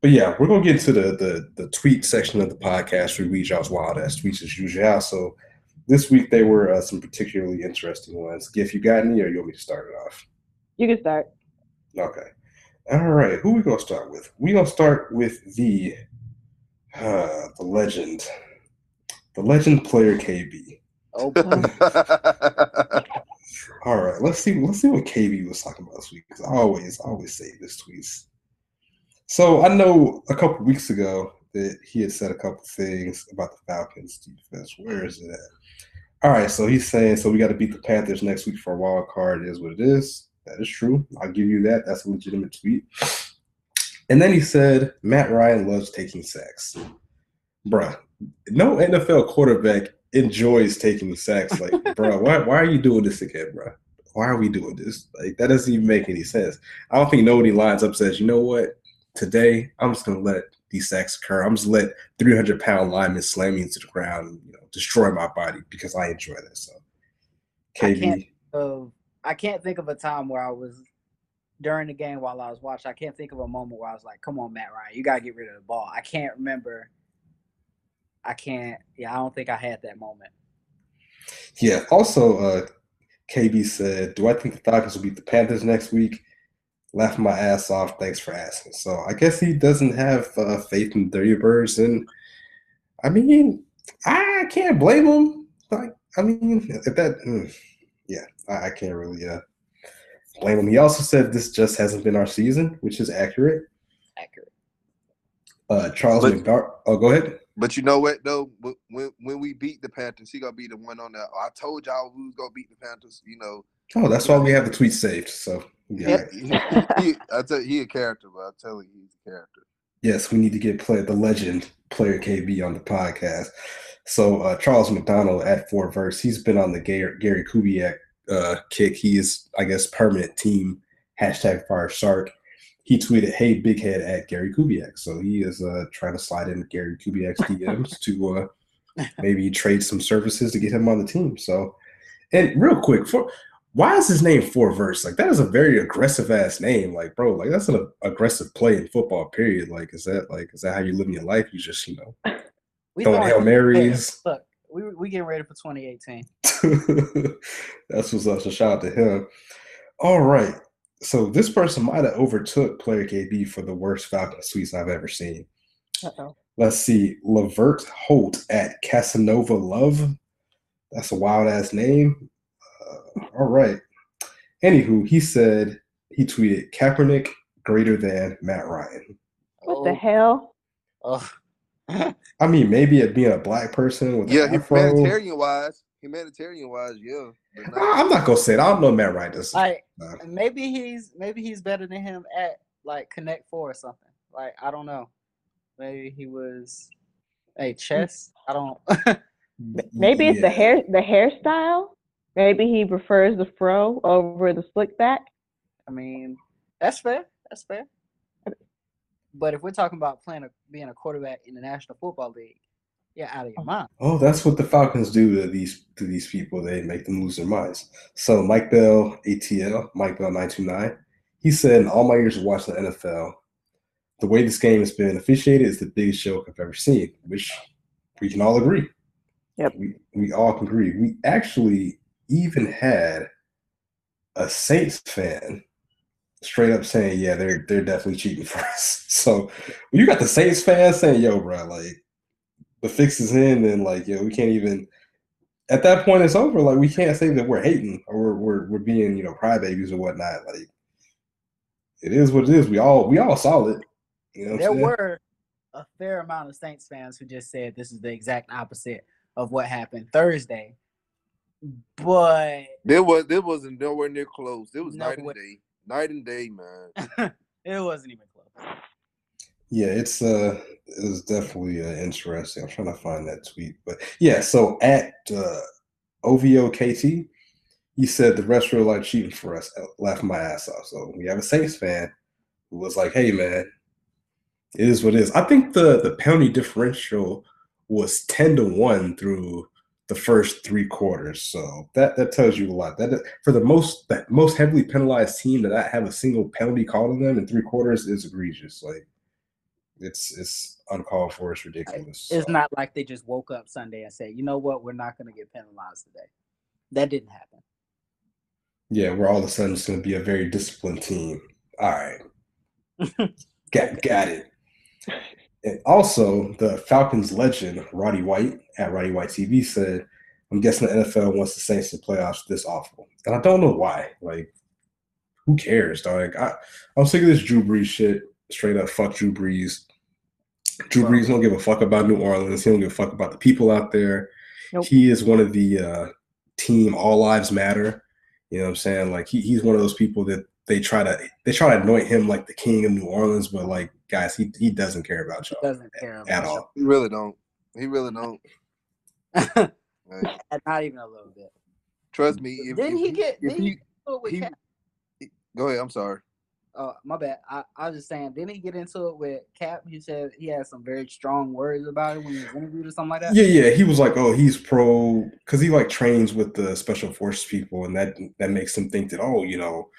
but yeah, we're gonna get into the tweet section of the podcast. We read y'all's wild ass tweets as usual. So this week there were some particularly interesting ones. Gif, you got any, or you want me to start it off? You can start. Okay. All right. Who we gonna start with? We gonna start with the legend. The legend player KB. Oh, all right. Let's see what KB was talking about this week. Because I always save his tweets. So I know a couple weeks ago that he had said a couple things about the Falcons defense. Where is it at? All right. So he's saying, we got to beat the Panthers next week for a wild card. It is what it is. That is true. I'll give you that. That's a legitimate tweet. And then he said, Matt Ryan loves taking sacks. Bruh. No NFL quarterback enjoys taking sacks. Like, bro, why are you doing this again, bro? Why are we doing this? Like, that doesn't even make any sense. I don't think nobody lines up and says, you know what? today, I'm just going to let these sacks occur. I'm just let 300-pound linemen slam me into the ground and, you know, destroy my body because I enjoy that. So, KB. I can't think of a time where I was during the game while I was watching. I can't think of a moment where I was like, come on, Matt Ryan, you got to get rid of the ball. I can't remember. I don't think I had that moment. Yeah. Also, KB said, do I think the Falcons will beat the Panthers next week? Laugh my ass off. Thanks for asking. So I guess he doesn't have faith in the Dirty Birds. And, I mean, I can't blame him. Like, I mean, if that I can't really blame him. He also said this just hasn't been our season, which is accurate. Charles McDowell. Oh, go ahead. But you know what, though? When we beat the Panthers, he going to be the one on that. I told y'all we was going to beat the Panthers, you know. Oh, that's why we have the tweet saved. So, yeah. I tell you, he a character, but I tell you, he's a character. Yes, we need to get the legend, Player KB, on the podcast. So, Charles McDonald at Four Verse, he's been on the Gary Kubiak kick. He is, I guess, permanent team, #FireShark. He tweeted, hey, big head at Gary Kubiak. So he is trying to slide into Gary Kubiak's DMs to maybe trade some services to get him on the team. So, and real quick, why is his name Four Verse? Like, that is a very aggressive-ass name. Like, bro, like, that's an aggressive play in football, period. Like, is that how you live your life? You just, you know, throwing Hail Marys. Look, we getting ready for 2018. That's what's up. So shout out to him. All right. So this person might have overtook Player KB for the worst Falcon tweets I've ever seen. Uh-oh. Let's see. Lavert Holt at Casanova Love. That's a wild-ass name. All right. Anywho, he tweeted, Kaepernick greater than Matt Ryan. What the hell? I mean, maybe it being a black person with an afro. Yeah, humanitarian-wise, yeah. I'm not going to say it. I don't know Matt Ryan does. Like, maybe he's better than him at, like, Connect Four or something. Like, I don't know. Maybe he was a chess. I don't. Maybe it's the hairstyle. Maybe he prefers the fro over the slick back. I mean, that's fair. That's fair. But if we're talking about being a quarterback in the National Football League, you're out of your mind. Oh, that's what the Falcons do to these people. They make them lose their minds. So Mike Bell, ATL, Mike Bell 929, he said, in all my years of watching the NFL, the way this game has been officiated is the biggest joke I've ever seen, which we can all agree. Yep. We all can agree. We actually even had a Saints fan straight up saying, yeah, they're definitely cheating for us. So when you got the Saints fans saying, yo, bro, like, the fix is in, and, like, yo, we can't even – at that point it's over. Like, we can't say that we're hating or we're being, you know, crybabies or whatnot. Like, it is what it is. We all saw it. You know there were a fair amount of Saints fans who just said this is the exact opposite of what happened Thursday. But it wasn't nowhere near close. It was night and day, man. It wasn't even close. Yeah, it was definitely interesting. I'm trying to find that tweet, but yeah. So at OVOKT, he said the refs were like cheating for us. Laughed my ass off. So we have a Saints fan who was like, "Hey, man, it is what it is." I think the penalty differential was 10-1 through the first three quarters, so that tells you a lot. That for the most heavily penalized team to not have a single penalty called on them in three quarters is egregious. Like, it's uncalled for. It's ridiculous. It's not like they just woke up Sunday and said, you know what, we're not going to get penalized today. That didn't happen. Yeah, we're all of a sudden just going to be a very disciplined team. All right, got it. And also, the Falcons legend, Roddy White, at Roddy White TV, said, I'm guessing the NFL wants the Saints to playoffs this awful. And I don't know why. Like, who cares, dog? I'm sick of this Drew Brees shit. Straight up, fuck Drew Brees. Drew Brees don't give a fuck about New Orleans. He don't give a fuck about the people out there. Nope. He is one of the team All Lives Matter. You know what I'm saying? Like, he's one of those people that they try to anoint him like the king of New Orleans, but, like, guys, he doesn't care about y'all. He doesn't care at all. He really don't. He really don't. Right. Not even a little bit. Trust me. Didn't he get – go ahead. I'm sorry. My bad. I was just saying, didn't he get into it with Cap? He said he had some very strong words about it when he was interviewed or something like that. Yeah. He was like, oh, he's pro, because he like trains with the special forces people, and that makes him think that, oh, you know,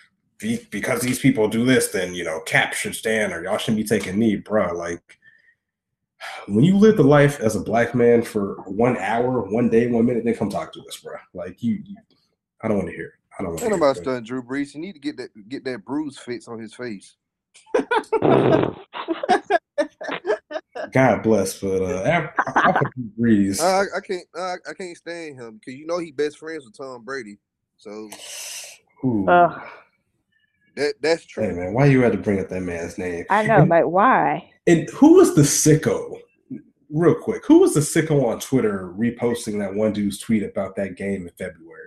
because these people do this, then, you know, Cap should stand, or y'all shouldn't be taking a knee, bro. Like, when you live the life as a black man for 1 hour, 1 day, 1 minute, then come talk to us, bro. Like, you I don't want to hear it. I don't know about studying Drew Brees. You need to get that bruise fix on his face. God bless, but after Drew Brees, I can't stand him, because you know he best friends with Tom Brady. So that's true. Hey man, why you had to bring up that man's name? I know, like why? And who was the sicko? Real quick, who was the sicko on Twitter reposting that one dude's tweet about that game in February?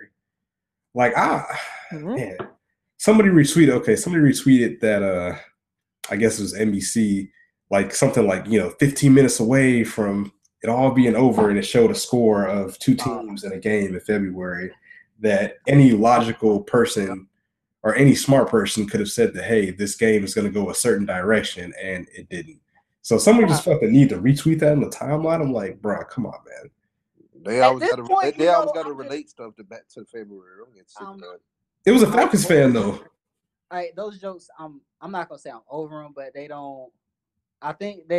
Like, man, somebody retweeted that, I guess it was NBC, like something like, you know, 15 minutes away from it all being over, and it showed a score of two teams in a game in February that any logical person or any smart person could have said that, hey, this game is going to go a certain direction, and it didn't. So somebody just felt the need to retweet that on the timeline. I'm like, bro, come on, man. They always got to relate stuff back to February. It was a Falcons fan, though. All right, those jokes, I'm not going to say I'm over them, but they don't – I think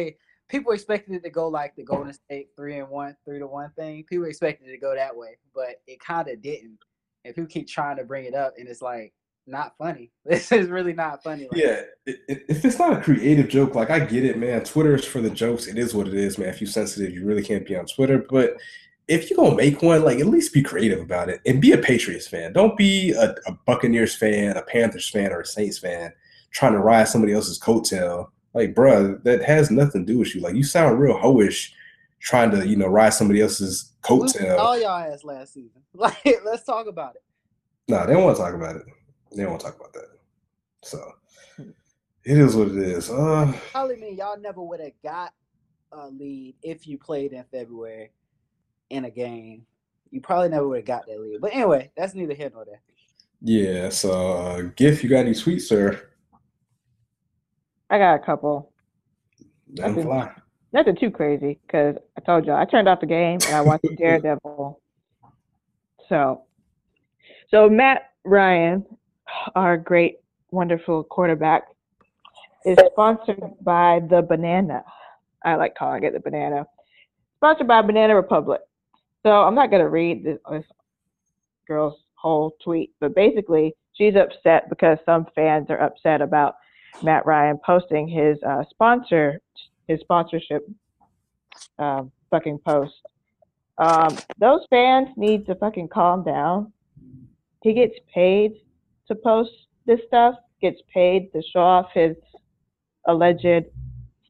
people expected it to go like the Golden State 3-1, 3-1 thing. People expected it to go that way, but it kind of didn't. And people keep trying to bring it up, and it's like not funny. This is really not funny. Like, yeah, if it's not a creative joke, like I get it, man. Twitter is for the jokes. It is what it is, man. If you're sensitive, you really can't be on Twitter, but – if you're going to make one, like, at least be creative about it and be a Patriots fan. Don't be a Buccaneers fan, a Panthers fan, or a Saints fan trying to ride somebody else's coattail. Like, bro, that has nothing to do with you. Like, you sound real hoish trying to, you know, ride somebody else's coattail. All y'all ass last season. Like, let's talk about it. No, they don't want to talk about it. They don't want to talk about that. So, it is what it is. Probably mean y'all never would have got a lead if you played in February. In a game, you probably never would have got that lead. But anyway, that's neither here nor there. Yeah, so Giff, you got any tweets, sir? I got a couple. Nothing too crazy, because I told y'all I turned off the game and I watched Daredevil. So Matt Ryan, our great, wonderful quarterback, is sponsored by the banana. I like calling it the banana. Sponsored by Banana Republic. So I'm not going to read this girl's whole tweet, but basically she's upset because some fans are upset about Matt Ryan posting his sponsorship fucking post. Those fans need to fucking calm down. He gets paid to post this stuff, gets paid to show off his alleged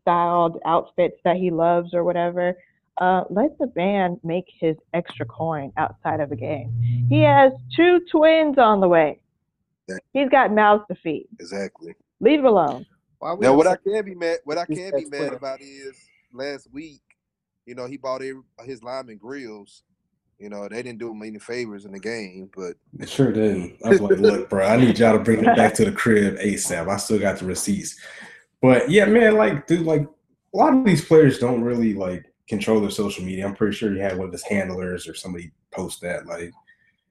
styled outfits that he loves or whatever. Let the band make his extra coin outside of the game. He has two twins on the way. Exactly. He's got mouths to feed. Exactly. Leave it alone. Now, what I can be mad about is last week, you know, he bought his lineman grills. You know, they didn't do him any favors in the game, but it sure didn't. I was like, look, bro, I need y'all to bring it back to the crib ASAP. I still got the receipts. But yeah, man, like, dude, like a lot of these players don't really like control their social media. I'm pretty sure he had one of his handlers or somebody post that. Like,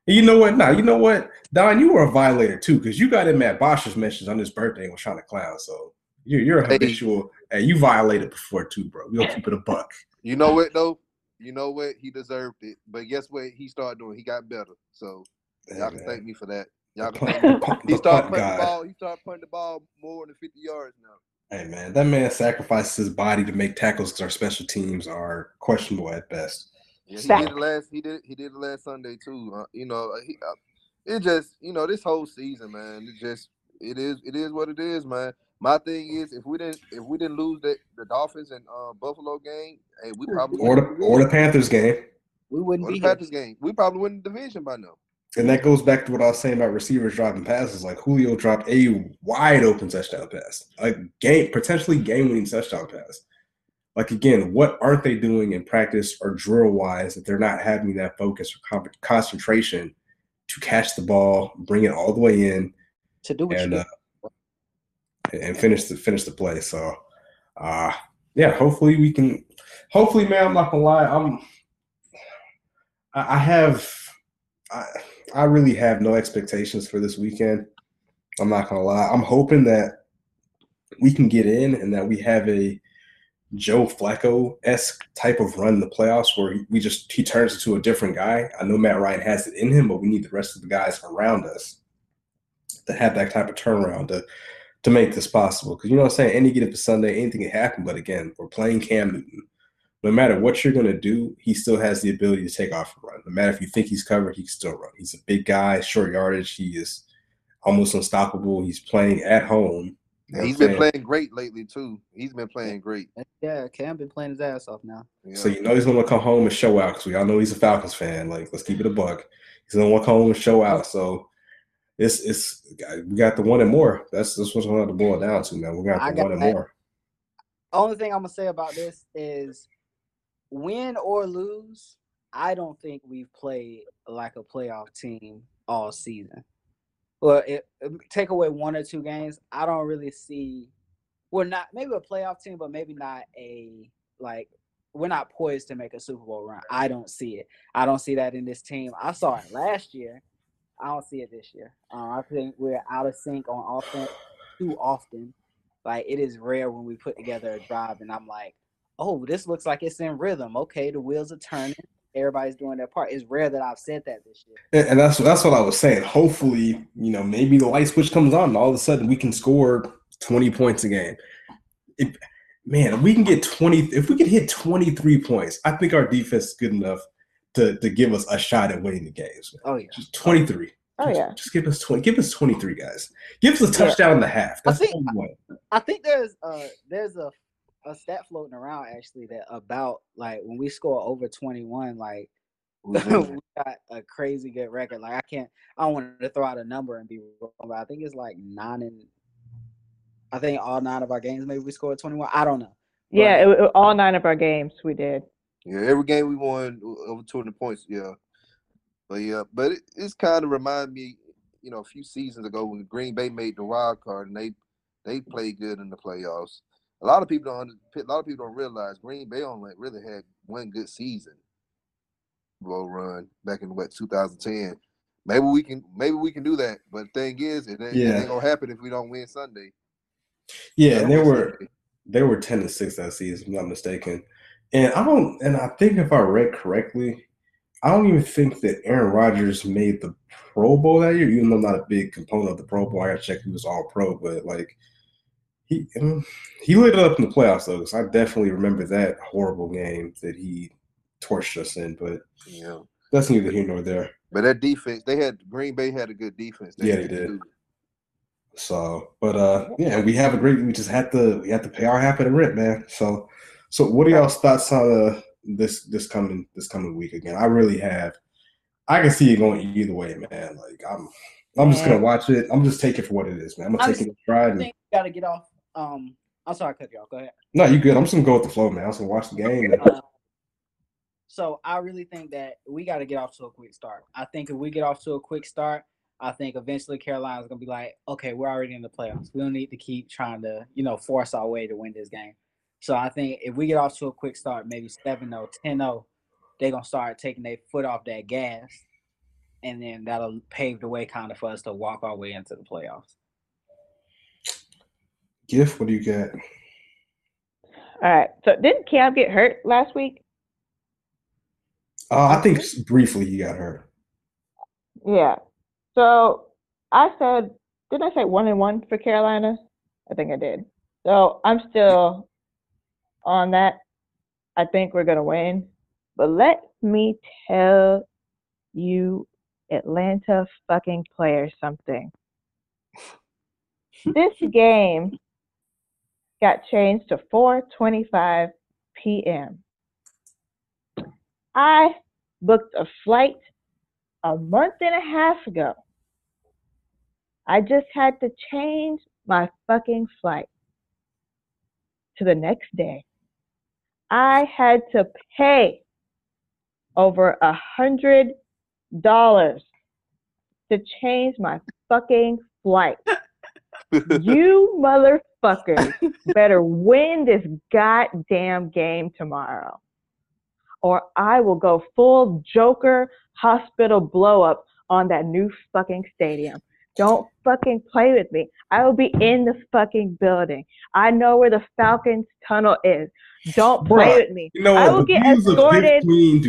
you know what? Nah, you know what, Don, you were a violator too, because you got in Matt Bosch's message on his birthday and was trying to clown. So you're a habitual. Hey, you violated before too, bro. We don't keep it a buck. You know what though? You know what? He deserved it. But guess what? He started doing. He got better. So y'all can thank me for that. Y'all can thank me. He started putting the ball. He started putting the ball more than 50 yards now. Hey, man, that man sacrifices his body to make tackles because our special teams are questionable at best. Yeah, he did it last Sunday, too. You know, it just, you know, this whole season, man, it is what it is, man. My thing is, if we didn't lose the Dolphins and Buffalo game, hey, we probably or the Panthers game. We wouldn't be the Panthers game. We probably win the division by now. And that goes back to what I was saying about receivers dropping passes. Like, Julio dropped a wide-open touchdown pass, potentially game-winning touchdown pass. Like, again, what aren't they doing in practice or drill-wise that they're not having that focus or concentration to catch the ball, bring it all the way in? To do what you do. and finish the play. So, yeah, hopefully we can. Hopefully, man, I'm not gonna lie. I really have no expectations for this weekend. I'm not gonna lie. I'm hoping that we can get in and that we have a Joe Flacco-esque type of run in the playoffs where he turns into a different guy. I know Matt Ryan has it in him, but we need the rest of the guys around us to have that type of turnaround to make this possible. Because you know what I'm saying? Any given Sunday, anything can happen. But again, we're playing Cam Newton. No matter what you're going to do, he still has the ability to take off and run. No matter if you think he's covered, he can still run. He's a big guy, short yardage. He is almost unstoppable. He's playing at home. You know, he's been playing great lately, too. He's been playing great. Yeah, Cam been playing his ass off now. Yeah. So you know he's going to come home and show out because we all know he's a Falcons fan. Like, let's keep it a buck. He's going to come home and show out. So it's we got the one and more. That's what's going to have to boil down to, man. We got the one and more. Only thing I'm going to say about this is win or lose, I don't think we've played like a playoff team all season. Well, take away one or two games, I don't really see – we're not – maybe a playoff team, but maybe not a – like, we're not poised to make a Super Bowl run. I don't see it. I don't see that in this team. I saw it last year. I don't see it this year. I think we're out of sync on offense too often. Like, it is rare when we put together a drive and I'm like, oh, this looks like it's in rhythm. Okay, the wheels are turning. Everybody's doing their part. It's rare that I've said that this year. And that's what I was saying. Hopefully, you know, maybe the light switch comes on and all of a sudden we can score 20 points a game. If we can hit 23 points, I think our defense is good enough to give us a shot at winning the games. Man. Oh, yeah. Just 23. Oh, yeah. Just give us 20. Give us 23, guys. Give us a touchdown in the half. That's the only one. I think there's a stat floating around actually that about like when we score over 21, like we got a crazy good record. Like I don't want to throw out a number and be wrong, but I think it's like I think all nine of our games maybe we scored 21. I don't know. Yeah, but all nine of our games we did. Yeah, every game we won over 200 points. Yeah, but it's kind of remind me, you know, a few seasons ago when Green Bay made the wild card and they played good in the playoffs. A lot of people don't realize Green Bay only really had one good season, low run back in 2010. Maybe we can do that. But the thing is, it ain't gonna happen if we don't win Sunday. Yeah, and they were 10-6 that season, if I'm not mistaken. And I think if I read correctly, I don't even think that Aaron Rodgers made the Pro Bowl that year. Even though I'm not a big component of the Pro Bowl, I gotta check he was all pro, but like. He lit it up in the playoffs, though, because I definitely remember that horrible game that he torched us in. But yeah, that's neither here nor there. But that defense, Green Bay had a good defense. They did. So, but we have to pay our half of the rent, man. So what are y'all's thoughts on this coming week again? I can see it going either way, man. Like I'm just gonna watch it. I'm just take it for what it is, man. I'm gonna take it in stride. I think you gotta get off. I'm sorry, I cut y'all. Go ahead. No, you good. I'm just gonna go with the flow, man. I'm just gonna watch the game. So I really think that we gotta get off to a quick start. I think if we get off to a quick start, I think eventually Carolina's gonna be like, okay, we're already in the playoffs. We don't need to keep trying to, you know, force our way to win this game. So I think if we get off to a quick start, maybe 7-0, 10-0, they're gonna start taking their foot off that gas. And then that'll pave the way kind of for us to walk our way into the playoffs. Gift, what do you got? All right. So didn't Cam get hurt last week? I think just briefly he got hurt. Yeah. So didn't I say 1-1 for Carolina? I think I did. So I'm still on that. I think we're going to win. But let me tell you Atlanta fucking player something. This game got changed to 4:25 p.m. I booked a flight a month and a half ago. I just had to change my fucking flight to the next day. I had to pay over $100 to change my fucking flight. You motherfuckers better win this goddamn game tomorrow, or I will go full Joker hospital blow up on that new fucking stadium. Don't fucking play with me. I will be in the fucking building. I know where the Falcons tunnel is. Don't play with me. You know, I will get escorted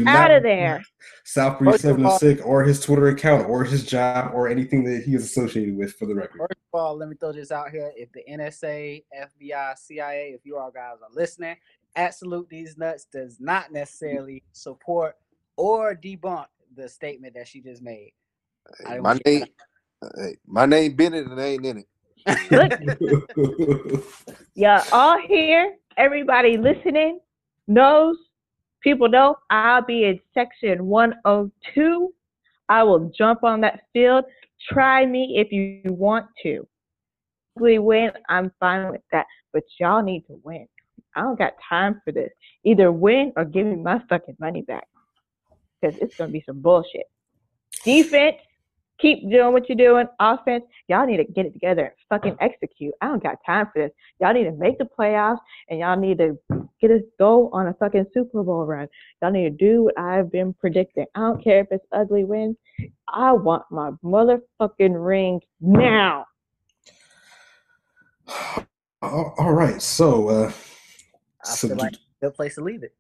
out of there. South Breeze706 or his Twitter account or his job or anything that he is associated with, for the record. First of all, let me throw this out here. If the NSA, FBI, CIA, if you all guys are listening, Salute These Nuts does not necessarily support or debunk the statement that she just made. Hey, my name Bennett and I ain't in it. Yeah, all here. Everybody listening knows, people know, I'll be in section 102. I will jump on that field. Try me if you want to. If we win, I'm fine with that. But y'all need to win. I don't got time for this. Either win or give me my fucking money back. Because it's going to be some bullshit. Defense, keep doing what you're doing. Offense, y'all need to get it together and fucking execute. I don't got time for this. Y'all need to make the playoffs, and y'all need to get us go on a fucking Super Bowl run. Y'all need to do what I've been predicting. I don't care if it's ugly wins. I want my motherfucking ring now. All right. So, good place to leave it.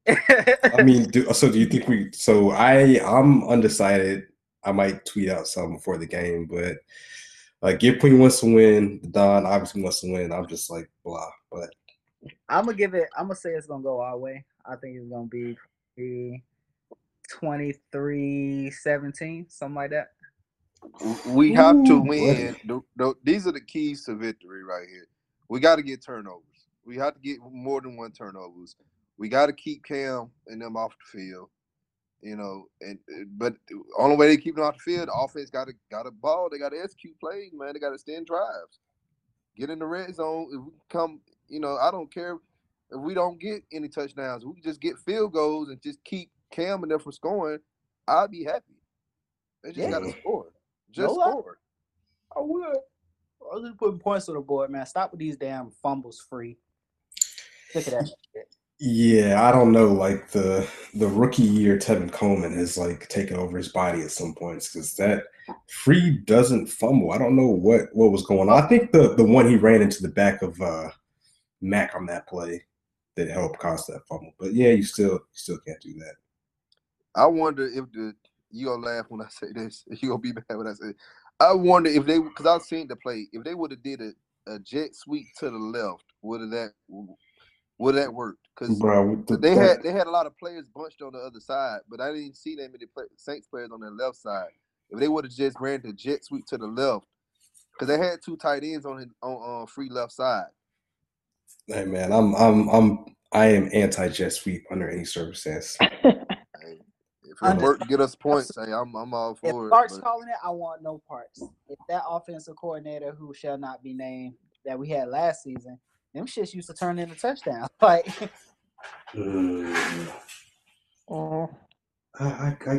I mean, do you think we? So I'm undecided. I might tweet out something before the game, but Gift Queen wants to win. Don obviously wants to win. I'm just like, blah. But I'm gonna say it's gonna go our way. I think it's gonna be 23-17, something like that. We have to win. These are the keys to victory right here. We got to get turnovers. We have to get more than one turnovers. We got to keep Cam and them off the field. You know, but the only way they keep them off the field, the offense got a ball. They got to execute plays, man. They got to extend drives, get in the red zone. If we come, you know, I don't care if we don't get any touchdowns. If we just get field goals and just keep Cam and them from scoring, I'd be happy. They just got to score. Just score. I would. I was just putting points on the board, man. Stop with these damn fumbles free. Look at that shit. Yeah, I don't know. Like the rookie year, Tevin Coleman has like taken over his body at some points because that free doesn't fumble. I don't know what was going on. I think the one he ran into the back of Mack on that play that helped cause that fumble. But yeah, you still can't do that. I wonder if you gonna laugh when I say this. You gonna be mad when I say it. I wonder if they, because I've seen the play. If they would have did a jet sweep to the left, would that work? Because they had a lot of players bunched on the other side, but I didn't see that many Saints players on their left side. If they would have just ran the jet sweep to the left, because they had two tight ends on free left side. Hey man, I am anti jet sweep under any circumstance. If it worked to get us points, hey, I'm all for it. If Clark's calling it, I want no parts. If that offensive coordinator, who shall not be named, that we had last season, them shits used to turn into touchdowns. Like, I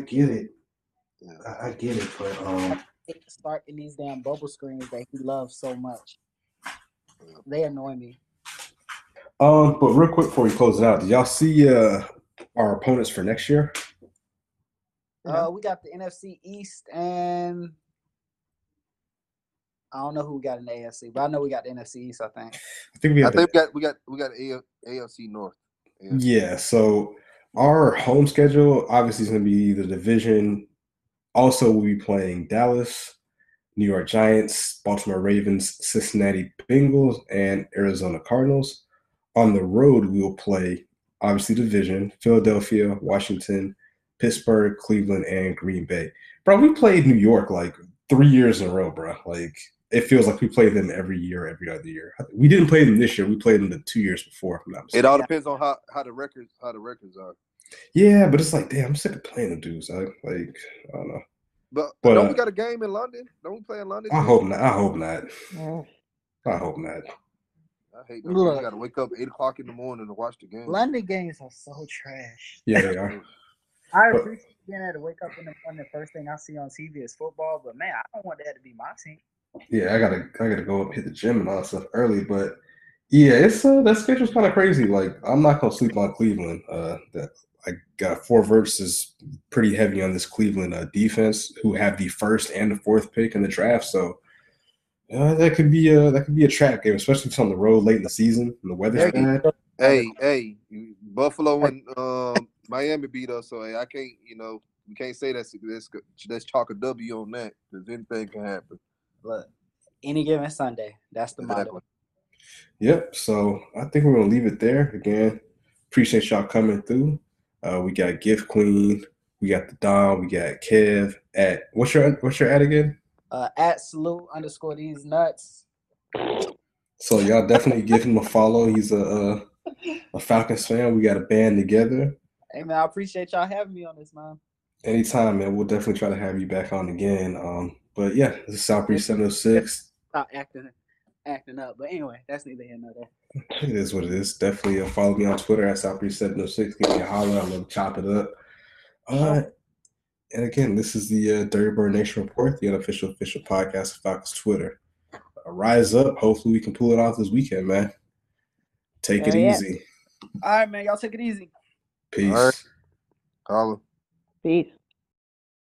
get it. I get it, but start in these damn bubble screens that he loves so much. They annoy me. But real quick before we close it out, did y'all see our opponents for next year? We got the NFC East, and I don't know who we got in the AFC, but I know we got the NFC East. I think we got AFC North. AFC. Yeah, so our home schedule obviously is going to be the division. Also, we'll be playing Dallas, New York Giants, Baltimore Ravens, Cincinnati Bengals, and Arizona Cardinals. On the road, we will play obviously division: Philadelphia, Washington, Pittsburgh, Cleveland, and Green Bay. Bro, we played New York like 3 years in a row, bro. Like, it feels like we play them every year, every other year. We didn't play them this year. We played them the 2 years before. It all depends on how the records are. Yeah, but it's like, damn, I'm sick of playing them dudes. Like, I don't know. But don't we got a game in London? Don't we play in London? I hope not. Yeah. I hope not. I hate that. You got to wake up 8 o'clock in the morning to watch the game. London games are so trash. Yeah, they are. I appreciate being able to wake up in the morning. The first thing I see on TV is football, but man, I don't want that to be my team. Yeah, I gotta go up, hit the gym and all that stuff early. But yeah, it's that schedule's kind of crazy. Like, I'm not gonna sleep on Cleveland. I got Four Verse is pretty heavy on this Cleveland defense, who have the first and the fourth pick in the draft. So that could be a trap game, especially if it's on the road late in the season and the weather's bad. Hey, Buffalo and Miami beat us, so I can't. We can't say that's chalk a W on that, because anything can happen. Look, any given Sunday, that's the motto. Yep. So I think we're gonna leave it there. Again, appreciate y'all coming through. We got Gift Queen, we got the Dom, we got Kev at what's your ad again? At Salute_deeznuts. So y'all definitely give him a follow. He's a Falcons fan. We got a band together. Hey man, I appreciate y'all having me on this, man. Anytime, man. We'll definitely try to have you back on again. But yeah, this is South Breeze706. Stop acting up. But anyway, that's neither here nor there. It is what it is. Definitely follow me on Twitter at South Breeze706. Give me a holler. I love to chop it up. And again, this is the Dirty Bird Nation Report, the unofficial podcast of Falcons Twitter. Rise up. Hopefully we can pull it off this weekend, man. Take it easy. All right, man. Y'all take it easy. Peace. All right. Peace.